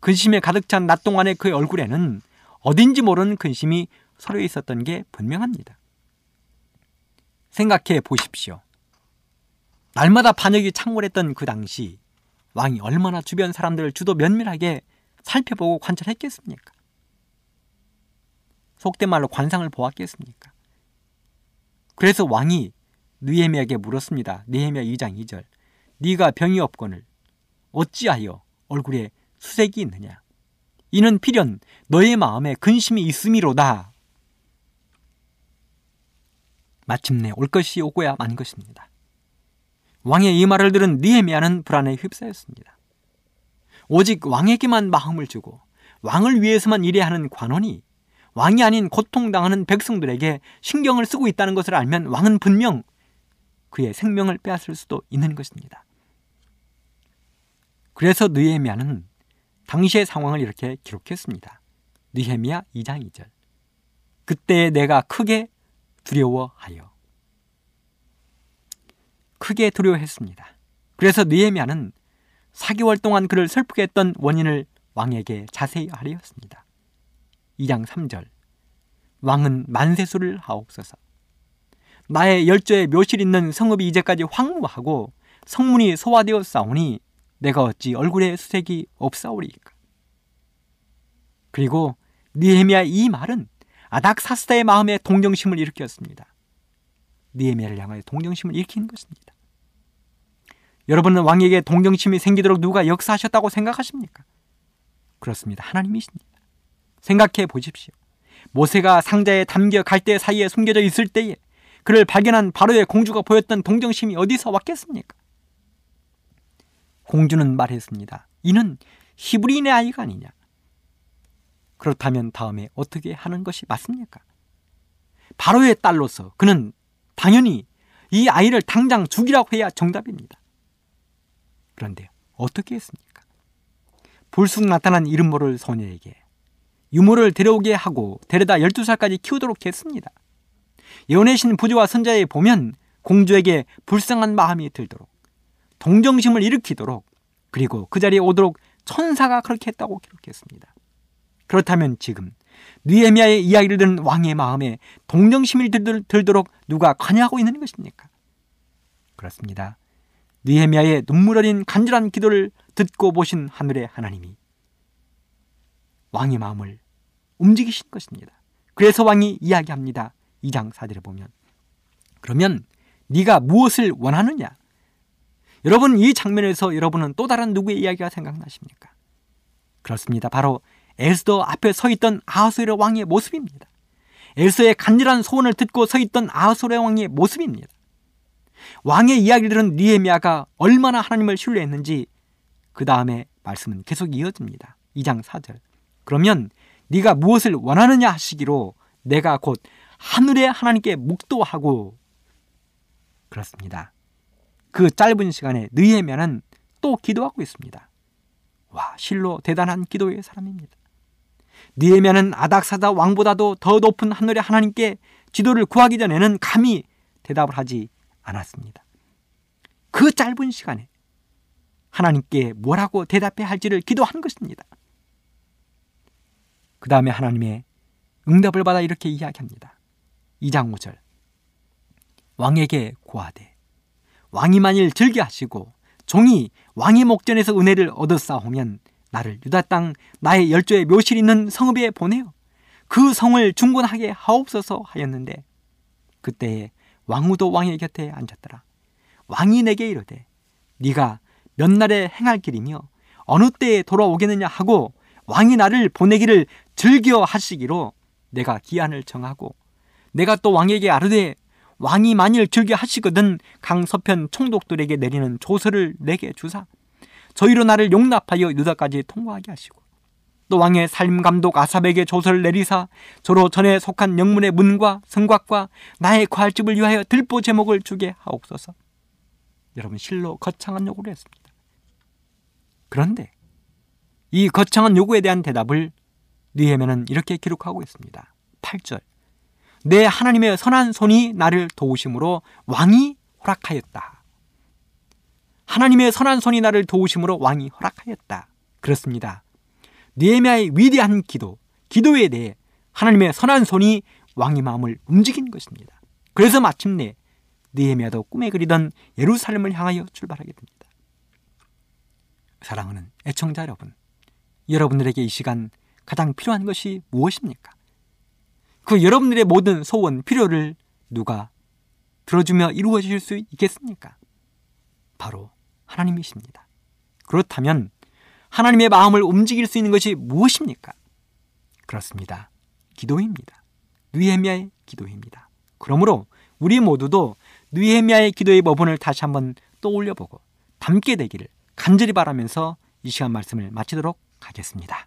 근심에 가득 찬 낮 동안의 그의 얼굴에는 어딘지 모르는 근심이 서려 있었던 게 분명합니다. 생각해 보십시오. 날마다 반역이 창궐했던 그 당시 왕이 얼마나 주변 사람들을 주도 면밀하게 살펴보고 관찰했겠습니까? 속된 말로 관상을 보았겠습니까? 그래서 왕이 느헤미야에게 물었습니다. 느헤미야 이 장 이 절. 네가 병이 없거늘 어찌하여 얼굴에 수색이 있느냐? 이는 필연 너의 마음에 근심이 있음이로다. 마침내 올 것이 오고야 만 것입니다. 왕의 이 말을 들은 느헤미야는 불안에 휩싸였습니다. 오직 왕에게만 마음을 주고 왕을 위해서만 일해야 하는 관원이 왕이 아닌 고통당하는 백성들에게 신경을 쓰고 있다는 것을 알면 왕은 분명 그의 생명을 빼앗을 수도 있는 것입니다. 그래서 느헤미야는 당시의 상황을 이렇게 기록했습니다. 느헤미야 이 장 이 절. 그때 내가 크게 두려워하여. 크게 두려워했습니다. 그래서 느헤미야는 사 개월 동안 그를 슬프게 했던 원인을 왕에게 자세히 아뢰었습니다. 이 장 삼 절. 왕은 만세수를 하옵소서. 나의 열조에 묘실 있는 성읍이 이제까지 황무하고 성문이 소화되어 싸우니 내가 어찌 얼굴에 수색이 없사오리이까. 그리고 느헤미야 이 말은 아닥사스다의 마음에 동정심을 일으켰습니다. 느헤미야를 향하여 동정심을 일으킨 것입니다. 여러분은 왕에게 동정심이 생기도록 누가 역사하셨다고 생각하십니까? 그렇습니다. 하나님이십니다. 생각해 보십시오. 모세가 상자에 담겨 갈대 사이에 숨겨져 있을 때에 그를 발견한 바로의 공주가 보였던 동정심이 어디서 왔겠습니까? 공주는 말했습니다. 이는 히브리인의 아이가 아니냐. 그렇다면 다음에 어떻게 하는 것이 맞습니까? 바로의 딸로서 그는 당연히 이 아이를 당장 죽이라고 해야 정답입니다. 그런데 어떻게 했습니까? 불쑥 나타난 이름 모를 소녀에게 유모를 데려오게 하고 데려다 열두 살까지 키우도록 했습니다. 예언의 신 부조와 선자에 보면 공주에게 불쌍한 마음이 들도록 동정심을 일으키도록 그리고 그 자리에 오도록 천사가 그렇게 했다고 기록했습니다. 그렇다면 지금 느헤미야의 이야기를 들은 왕의 마음에 동정심이 들도록 누가 관여하고 있는 것입니까? 그렇습니다. 느헤미야의 눈물 어린 간절한 기도를 듣고 보신 하늘의 하나님이 왕의 마음을 움직이신 것입니다. 그래서 왕이 이야기합니다. 이 장 사 절에 보면 그러면 네가 무엇을 원하느냐? 여러분, 이 장면에서 여러분은 또 다른 누구의 이야기가 생각나십니까? 그렇습니다. 바로 에스더 앞에 서 있던 아하수에르 왕의 모습입니다. 에스더의 간절한 소원을 듣고 서 있던 아하수에르 왕의 모습입니다. 왕의 이야기를 들은 느헤미야가 얼마나 하나님을 신뢰했는지 그 다음에 말씀은 계속 이어집니다. 이 장 사 절. 그러면 네가 무엇을 원하느냐 하시기로 내가 곧 하늘의 하나님께 묵도하고. 그렇습니다. 그 짧은 시간에 느헤미야는 또 기도하고 있습니다. 와, 실로 대단한 기도의 사람입니다. 느헤미야는 아닥사다 왕보다도 더 높은 하늘의 하나님께 지도를 구하기 전에는 감히 대답을 하지 않았습니다. 그 짧은 시간에 하나님께 뭐라고 대답해야 할지를 기도한 것입니다. 그 다음에 하나님의 응답을 받아 이렇게 이야기합니다. 이 장 오 절. 왕에게 고하되 왕이 만일 즐겨 하시고 종이 왕의 목전에서 은혜를 얻었사오면 나를 유다 땅 나의 열조의 묘실 있는 성읍에 보내어 그 성을 중건하게 하옵소서 하였는데 그때에 왕후도 왕의 곁에 앉았더라. 왕이 내게 이르되 네가 몇 날에 행할 길이며 어느 때에 돌아오겠느냐 하고 왕이 나를 보내기를 즐겨 하시기로 내가 기한을 정하고 내가 또 왕에게 아르되 왕이 만일 즐겨 하시거든 강 서편 총독들에게 내리는 조서를 내게 주사 저희로 나를 용납하여 유다까지 통과하게 하시고 또 왕의 살림감독 아삽에게 조서를 내리사 저로 전에 속한 영문의 문과 성곽과 나의 과할집을 위하여 들보 제목을 주게 하옵소서. 여러분, 실로 거창한 요구를 했습니다. 그런데 이 거창한 요구에 대한 대답을 느헤미야는 이렇게 기록하고 있습니다. 팔 절. 내 하나님의 선한 손이 나를 도우심으로 왕이 허락하였다. 하나님의 선한 손이 나를 도우심으로 왕이 허락하였다. 그렇습니다. 느헤미야의 위대한 기도, 기도에 대해 하나님의 선한 손이 왕의 마음을 움직인 것입니다. 그래서 마침내 느헤미야도 꿈에 그리던 예루살렘을 향하여 출발하게 됩니다. 사랑하는 애청자 여러분, 여러분들에게 이 시간 가장 필요한 것이 무엇입니까? 그 여러분들의 모든 소원, 필요를 누가 들어주며 이루어 주실 수 있겠습니까? 바로 하나님이십니다. 그렇다면 하나님의 마음을 움직일 수 있는 것이 무엇입니까? 그렇습니다. 기도입니다. 느헤미야의 기도입니다. 그러므로 우리 모두도 느헤미야의 기도의 법문을 다시 한번 떠올려보고 담게 되기를 간절히 바라면서 이 시간 말씀을 마치도록 하겠습니다.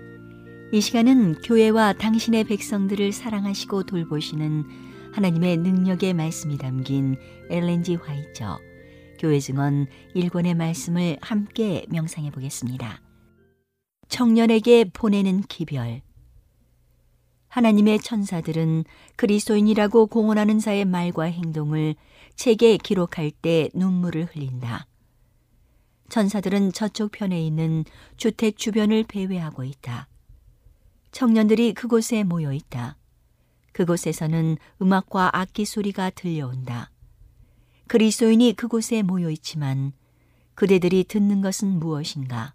이 시간은 교회와 당신의 백성들을 사랑하시고 돌보시는 하나님의 능력의 말씀이 담긴 엘렌 지 화이처 교회 증언 일 권의 말씀을 함께 명상해 보겠습니다. 청년에게 보내는 기별. 하나님의 천사들은 그리스도인이라고 공언하는 자의 말과 행동을 책에 기록할 때 눈물을 흘린다. 천사들은 저쪽 편에 있는 주택 주변을 배회하고 있다. 청년들이 그곳에 모여 있다. 그곳에서는 음악과 악기 소리가 들려온다. 그리스도인이 그곳에 모여 있지만 그대들이 듣는 것은 무엇인가?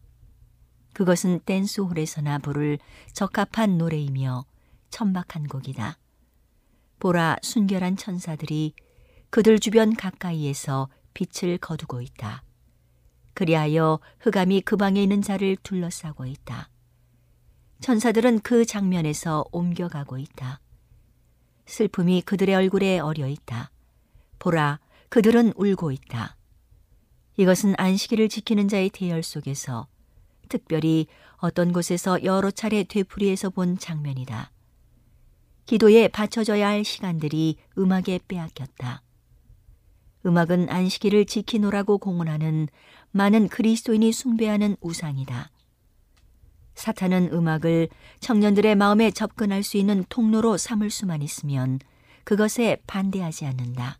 그것은 댄스홀에서나 부를 적합한 노래이며 천박한 곡이다. 보라, 순결한 천사들이 그들 주변 가까이에서 빛을 거두고 있다. 그리하여 흑암이 그 방에 있는 자를 둘러싸고 있다. 천사들은 그 장면에서 옮겨가고 있다. 슬픔이 그들의 얼굴에 어려 있다. 보라, 그들은 울고 있다. 이것은 안식일을 지키는 자의 대열 속에서, 특별히 어떤 곳에서 여러 차례 되풀이해서 본 장면이다. 기도에 바쳐져야 할 시간들이 음악에 빼앗겼다. 음악은 안식일을 지키노라고 공언하는 많은 그리스도인이 숭배하는 우상이다. 사탄은 음악을 청년들의 마음에 접근할 수 있는 통로로 삼을 수만 있으면 그것에 반대하지 않는다.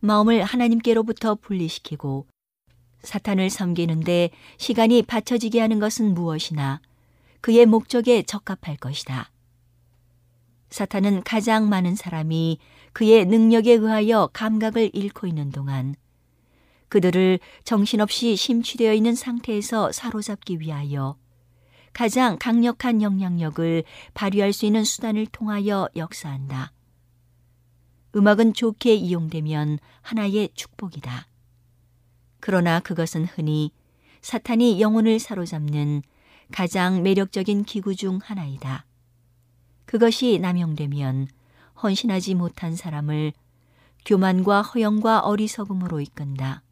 마음을 하나님께로부터 분리시키고 사탄을 섬기는데 시간이 바쳐지게 하는 것은 무엇이나 그의 목적에 적합할 것이다. 사탄은 가장 많은 사람이 그의 능력에 의하여 감각을 잃고 있는 동안 그들을 정신없이 심취되어 있는 상태에서 사로잡기 위하여 가장 강력한 영향력을 발휘할 수 있는 수단을 통하여 역사한다. 음악은 좋게 이용되면 하나의 축복이다. 그러나 그것은 흔히 사탄이 영혼을 사로잡는 가장 매력적인 기구 중 하나이다. 그것이 남용되면 헌신하지 못한 사람을 교만과 허영과 어리석음으로 이끈다.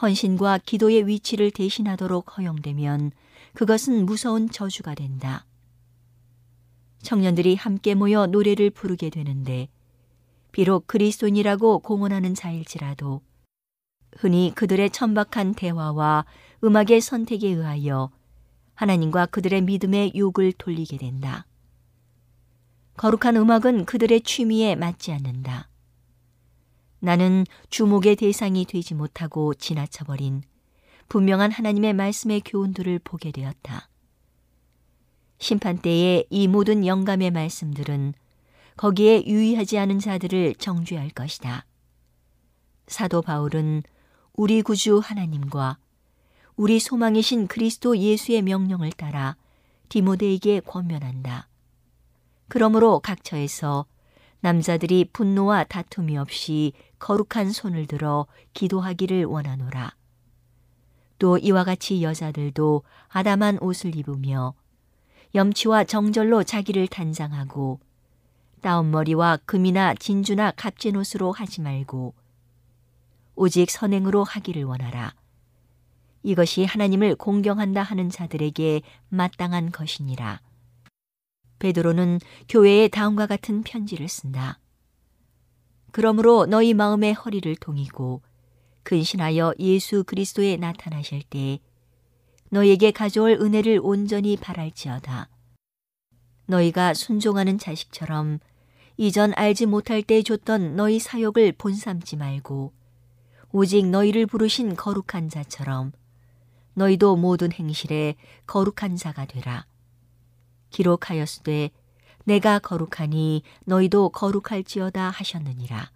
헌신과 기도의 위치를 대신하도록 허용되면 그것은 무서운 저주가 된다. 청년들이 함께 모여 노래를 부르게 되는데 비록 그리스도인이라고 공언하는 자일지라도 흔히 그들의 천박한 대화와 음악의 선택에 의하여 하나님과 그들의 믿음의 욕을 돌리게 된다. 거룩한 음악은 그들의 취미에 맞지 않는다. 나는 주목의 대상이 되지 못하고 지나쳐버린 분명한 하나님의 말씀의 교훈들을 보게 되었다. 심판대에 이 모든 영감의 말씀들은 거기에 유의하지 않은 자들을 정죄할 것이다. 사도 바울은 우리 구주 하나님과 우리 소망이신 그리스도 예수의 명령을 따라 디모데에게 권면한다. 그러므로 각 처에서 남자들이 분노와 다툼이 없이 거룩한 손을 들어 기도하기를 원하노라. 또 이와 같이 여자들도 아담한 옷을 입으며 염치와 정절로 자기를 단상하고 따옴머리와 금이나 진주나 값진 옷으로 하지 말고 오직 선행으로 하기를 원하라. 이것이 하나님을 공경한다 하는 자들에게 마땅한 것이니라. 베드로는 교회에 다음과 같은 편지를 쓴다. 그러므로 너희 마음의 허리를 동이고 근신하여 예수 그리스도에 나타나실 때 너희에게 가져올 은혜를 온전히 바랄지어다. 너희가 순종하는 자식처럼 이전 알지 못할 때 줬던 너희 사욕을 본삼지 말고 오직 너희를 부르신 거룩한 자처럼 너희도 모든 행실에 거룩한 자가 되라. 기록하였으되 내가 거룩하니 너희도 거룩할지어다 하셨느니라.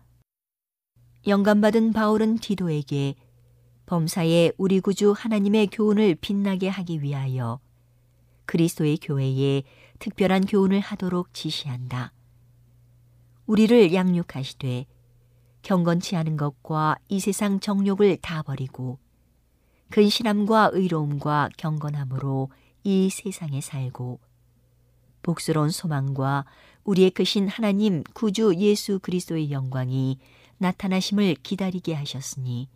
영감받은 바울은 디도에게 범사에 우리 구주 하나님의 교훈을 빛나게 하기 위하여 그리스도의 교회에 특별한 교훈을 하도록 지시한다. 우리를 양육하시되 경건치 않은 것과 이 세상 정욕을 다 버리고 근신함과 의로움과 경건함으로 이 세상에 살고 복스러운 소망과 우리의 크신 하나님 구주 예수 그리스도의 영광이 나타나심을 기다리게 하셨으니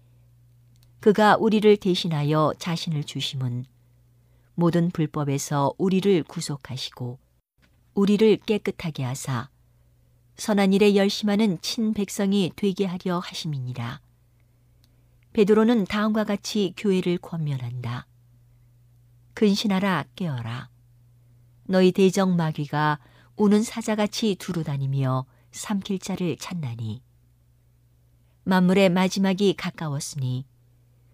그가 우리를 대신하여 자신을 주심은 모든 불법에서 우리를 구속하시고 우리를 깨끗하게 하사 선한 일에 열심하는 친백성이 되게 하려 하심이니라. 베드로는 다음과 같이 교회를 권면한다. 근신하라, 깨어라. 너희 대적 마귀가 우는 사자같이 두루다니며 삼킬 자를 찾나니 만물의 마지막이 가까웠으니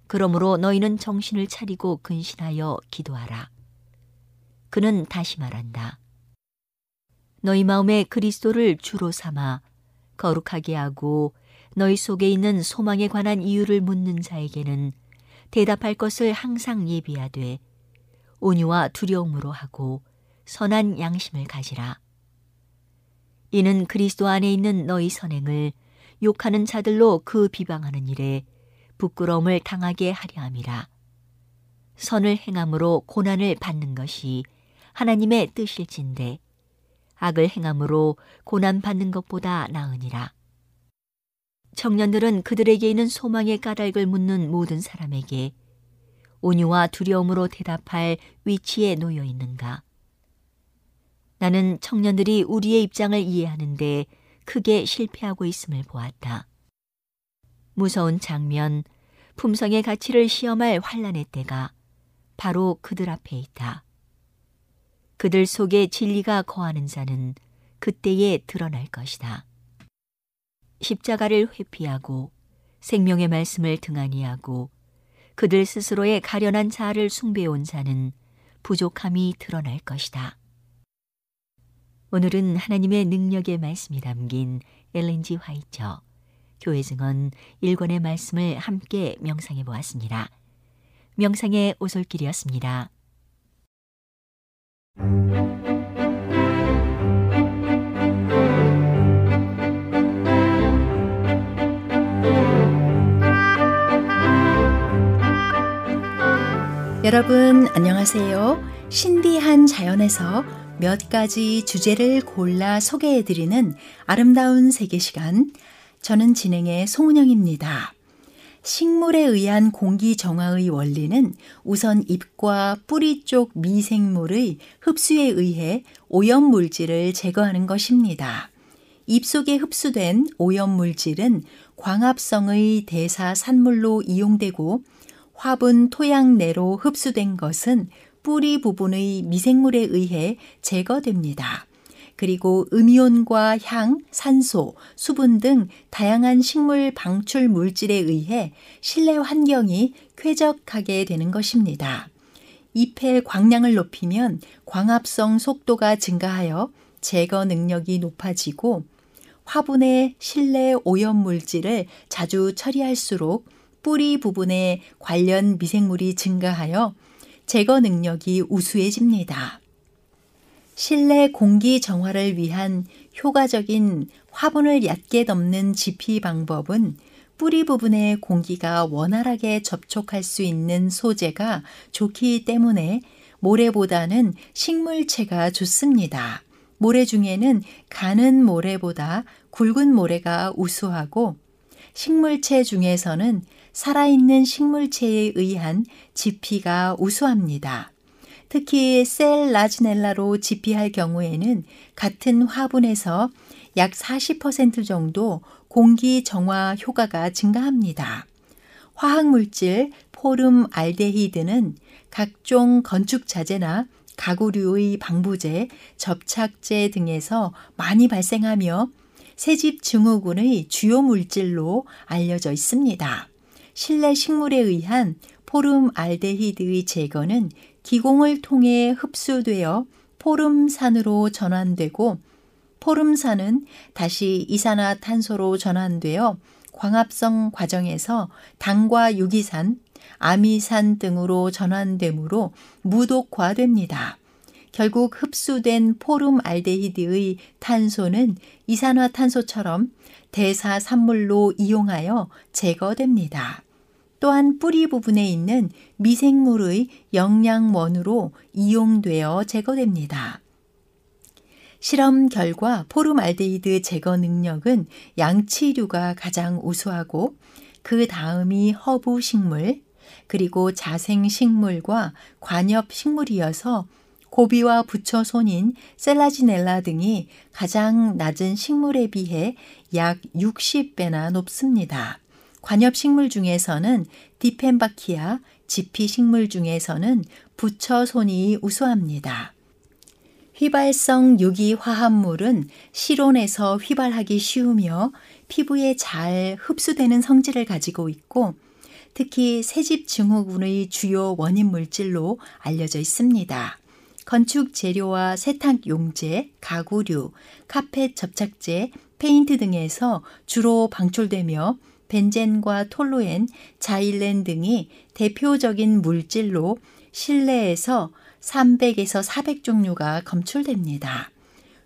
그러므로 너희는 정신을 차리고 근신하여 기도하라. 그는 다시 말한다. 너희 마음에 그리스도를 주로 삼아 거룩하게 하고 너희 속에 있는 소망에 관한 이유를 묻는 자에게는 대답할 것을 항상 예비하되 온유와 두려움으로 하고 선한 양심을 가지라. 이는 그리스도 안에 있는 너희 선행을 욕하는 자들로 그 비방하는 일에 부끄러움을 당하게 하려 함이라. 선을 행함으로 고난을 받는 것이 하나님의 뜻일진데 악을 행함으로 고난받는 것보다 나으니라. 청년들은 그들에게 있는 소망의 까닭을 묻는 모든 사람에게 온유와 두려움으로 대답할 위치에 놓여 있는가? 나는 청년들이 우리의 입장을 이해하는데 크게 실패하고 있음을 보았다. 무서운 장면, 품성의 가치를 시험할 환란의 때가 바로 그들 앞에 있다. 그들 속에 진리가 거하는 자는 그때에 드러날 것이다. 십자가를 회피하고 생명의 말씀을 등한히 하고 그들 스스로의 가련한 자아를 숭배해온 자는 부족함이 드러날 것이다. 오늘은 하나님의 능력의 말씀이 담긴 엘렌 지 화이처 교회 증언 일 권의 말씀을 함께 명상해 보았습니다. 명상의 오솔길이었습니다. 여러분 안녕하세요. 신비한 자연에서 몇 가지 주제를 골라 소개해드리는 아름다운 세계 시간, 저는 진행의 송은영입니다. 식물에 의한 공기 정화의 원리는 우선 잎과 뿌리 쪽 미생물의 흡수에 의해 오염물질을 제거하는 것입니다. 잎 속에 흡수된 오염물질은 광합성의 대사산물로 이용되고 화분 토양 내로 흡수된 것은 뿌리 부분의 미생물에 의해 제거됩니다. 그리고 음이온과 향, 산소, 수분 등 다양한 식물 방출 물질에 의해 실내 환경이 쾌적하게 되는 것입니다. 잎의 광량을 높이면 광합성 속도가 증가하여 제거 능력이 높아지고 화분의 실내 오염물질을 자주 처리할수록 뿌리 부분에 관련 미생물이 증가하여 제거 능력이 우수해집니다. 실내 공기 정화를 위한 효과적인 화분을 얕게 덮는 지피 방법은 뿌리 부분에 공기가 원활하게 접촉할 수 있는 소재가 좋기 때문에 모래보다는 식물체가 좋습니다. 모래 중에는 가는 모래보다 굵은 모래가 우수하고 식물체 중에서는 살아있는 식물체에 의한 지피가 우수합니다. 특히 셀라지넬라로 지피할 경우에는 같은 화분에서 약 사십 퍼센트 정도 공기 정화 효과가 증가합니다. 화학물질 포름 알데히드는 각종 건축 자재나 가구류의 방부제, 접착제 등에서 많이 발생하며 새집 증후군의 주요 물질로 알려져 있습니다. 실내 식물에 의한 포름 알데히드의 제거는 기공을 통해 흡수되어 포름산으로 전환되고 포름산은 다시 이산화탄소로 전환되어 광합성 과정에서 당과 유기산, 아미산 등으로 전환되므로 무독화됩니다. 결국 흡수된 포름알데히드의 탄소는 이산화탄소처럼 대사산물로 이용하여 제거됩니다. 또한 뿌리 부분에 있는 미생물의 영양원으로 이용되어 제거됩니다. 실험 결과 포름알데히드 제거 능력은 양치류가 가장 우수하고 그 다음이 허브식물, 그리고 자생식물과 관엽식물이어서 고비와 부처손인 셀라지넬라 등이 가장 낮은 식물에 비해 약 육십 배나 높습니다. 관엽식물 중에서는 디펜바키아, 지피식물 중에서는 부처손이 우수합니다. 휘발성 유기화합물은 실온에서 휘발하기 쉬우며 피부에 잘 흡수되는 성질을 가지고 있고 특히 새집 증후군의 주요 원인 물질로 알려져 있습니다. 건축 재료와 세탁 용제, 가구류, 카펫 접착제, 페인트 등에서 주로 방출되며 벤젠과 톨루엔, 자일렌 등이 대표적인 물질로 실내에서 삼백에서 사백 종류가 검출됩니다.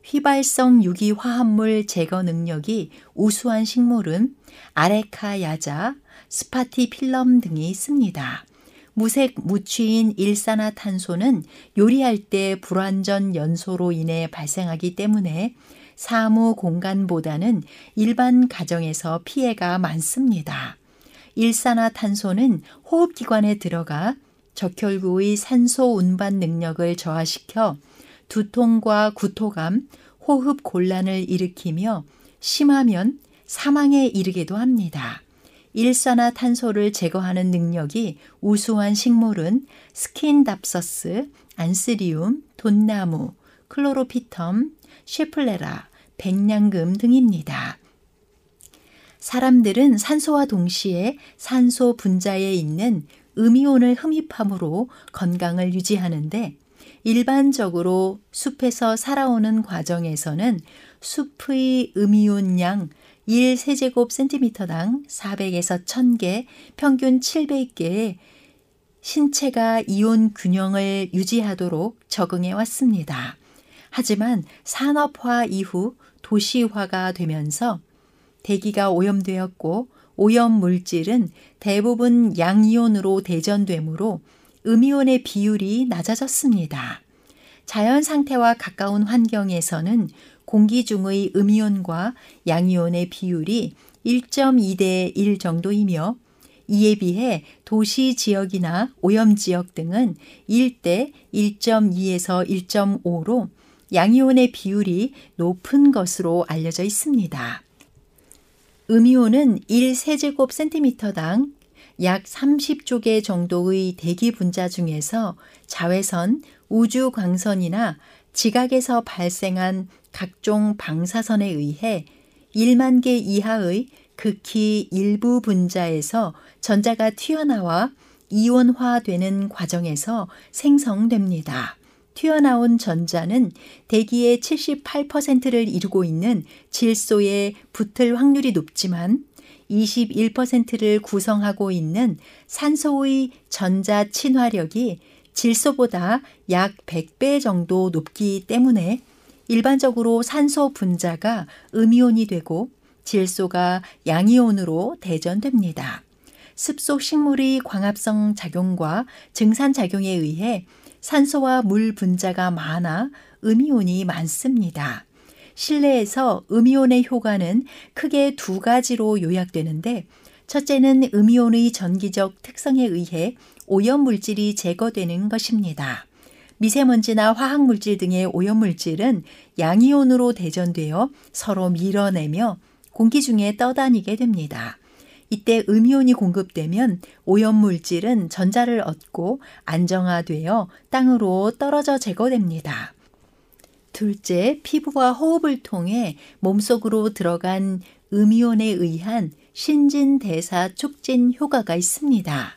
휘발성 유기화합물 제거 능력이 우수한 식물은 아레카 야자, 스파티필럼 등이 있습니다. 무색 무취인 일산화탄소는 요리할 때 불완전 연소로 인해 발생하기 때문에 사무 공간보다는 일반 가정에서 피해가 많습니다. 일산화탄소는 호흡기관에 들어가 적혈구의 산소 운반 능력을 저하시켜 두통과 구토감, 호흡 곤란을 일으키며 심하면 사망에 이르기도 합니다. 일산화탄소를 제거하는 능력이 우수한 식물은 스킨답서스, 안쓰리움, 돈나무, 클로로피텀, 쉐플레라, 백냥금 등입니다. 사람들은 산소와 동시에 산소 분자에 있는 음이온을 흡입함으로 건강을 유지하는데 일반적으로 숲에서 살아오는 과정에서는 숲의 음이온 양 일 세제곱센티미터당 사백에서 천 개, 평균 칠백 개의 신체가 이온 균형을 유지하도록 적응해 왔습니다. 하지만 산업화 이후 도시화가 되면서 대기가 오염되었고 오염 물질은 대부분 양이온으로 대전되므로 음이온의 비율이 낮아졌습니다. 자연 상태와 가까운 환경에서는 공기 중의 음이온과 양이온의 비율이 일 점 이 대 일 정도이며 이에 비해 도시 지역이나 오염 지역 등은 일 대 일 점 이에서 일 점 오로 양이온의 비율이 높은 것으로 알려져 있습니다. 음이온은 일 세제곱센티미터당 약 삼십 조개 정도의 대기 분자 중에서 자외선, 우주광선이나 지각에서 발생한 각종 방사선에 의해 만 개 이하의 극히 일부 분자에서 전자가 튀어나와 이온화되는 과정에서 생성됩니다. 튀어나온 전자는 대기의 칠십팔 퍼센트를 이루고 있는 질소에 붙을 확률이 높지만 이십일 퍼센트를 구성하고 있는 산소의 전자 친화력이 질소보다 약 백 배 정도 높기 때문에 일반적으로 산소 분자가 음이온이 되고 질소가 양이온으로 대전됩니다. 습속 식물이 광합성 작용과 증산 작용에 의해 산소와 물 분자가 많아 음이온이 많습니다. 실내에서 음이온의 효과는 크게 두 가지로 요약되는데, 첫째는 음이온의 전기적 특성에 의해 오염물질이 제거되는 것입니다. 미세먼지나 화학물질 등의 오염물질은 양이온으로 대전되어 서로 밀어내며 공기 중에 떠다니게 됩니다. 이때 음이온이 공급되면 오염물질은 전자를 얻고 안정화되어 땅으로 떨어져 제거됩니다. 둘째, 피부와 호흡을 통해 몸속으로 들어간 음이온에 의한 신진대사 촉진 효과가 있습니다.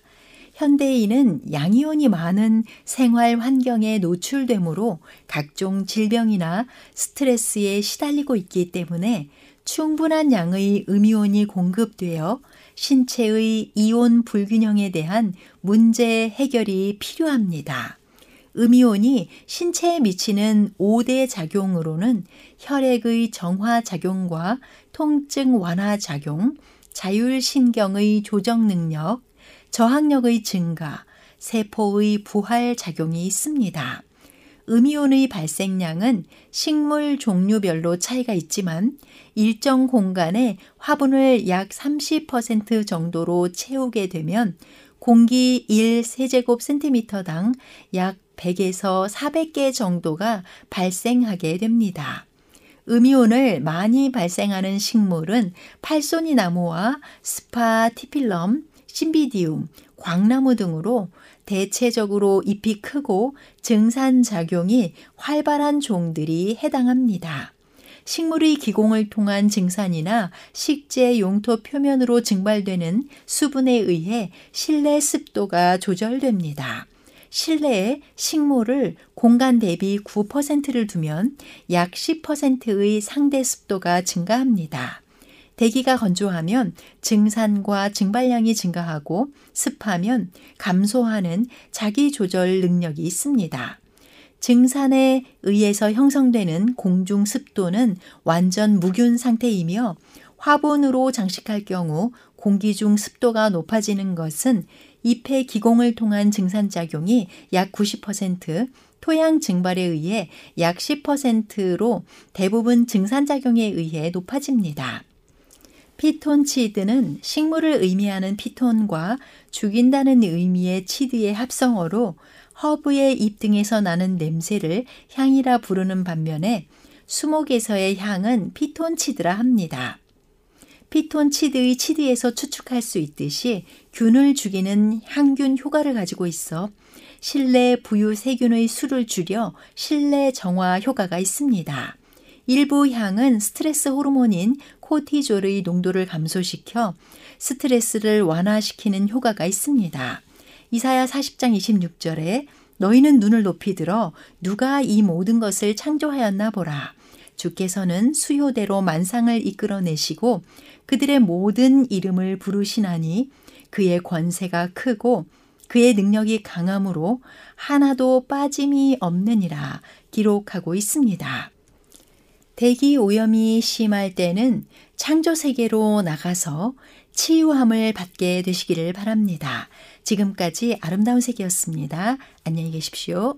현대인은 양이온이 많은 생활 환경에 노출되므로 각종 질병이나 스트레스에 시달리고 있기 때문에 충분한 양의 음이온이 공급되어 신체의 이온 불균형에 대한 문제 해결이 필요합니다. 음이온이 신체에 미치는 오 대 작용으로는 혈액의 정화 작용과 통증 완화 작용, 자율신경의 조정 능력, 저항력의 증가, 세포의 부활 작용이 있습니다. 음이온의 발생량은 식물 종류별로 차이가 있지만 일정 공간에 화분을 약 삼십 퍼센트 정도로 채우게 되면 공기 일 세제곱센티미터당 약 백에서 사백 개 정도가 발생하게 됩니다. 음이온을 많이 발생하는 식물은 팔손이나무와 스파티필럼, 신비디움, 광나무 등으로 대체적으로 잎이 크고 증산작용이 활발한 종들이 해당합니다. 식물의 기공을 통한 증산이나 식재 용토 표면으로 증발되는 수분에 의해 실내 습도가 조절됩니다. 실내에 식물을 공간 대비 구 퍼센트를 두면 약 십 퍼센트의 상대 습도가 증가합니다. 대기가 건조하면 증산과 증발량이 증가하고 습하면 감소하는 자기조절 능력이 있습니다. 증산에 의해서 형성되는 공중 습도는 완전 무균 상태이며 화분으로 장식할 경우 공기 중 습도가 높아지는 것은 잎의 기공을 통한 증산작용이 약 구십 퍼센트, 토양 증발에 의해 약 십 퍼센트로 대부분 증산작용에 의해 높아집니다. 피톤치드는 식물을 의미하는 피톤과 죽인다는 의미의 치드의 합성어로 허브의 잎 등에서 나는 냄새를 향이라 부르는 반면에 수목에서의 향은 피톤치드라 합니다. 피톤치드의 치드에서 추측할 수 있듯이 균을 죽이는 항균 효과를 가지고 있어 실내 부유 세균의 수를 줄여 실내 정화 효과가 있습니다. 일부 향은 스트레스 호르몬인 코티졸의 농도를 감소시켜 스트레스를 완화시키는 효과가 있습니다. 이사야 사십 장 이십육 절에 너희는 눈을 높이 들어 누가 이 모든 것을 창조하였나 보라. 주께서는 수효대로 만상을 이끌어내시고 그들의 모든 이름을 부르시나니 그의 권세가 크고 그의 능력이 강함으로 하나도 빠짐이 없느니라 기록하고 있습니다. 대기 오염이 심할 때는 창조 세계로 나가서 치유함을 받게 되시기를 바랍니다. 지금까지 아름다운 세계였습니다. 안녕히 계십시오.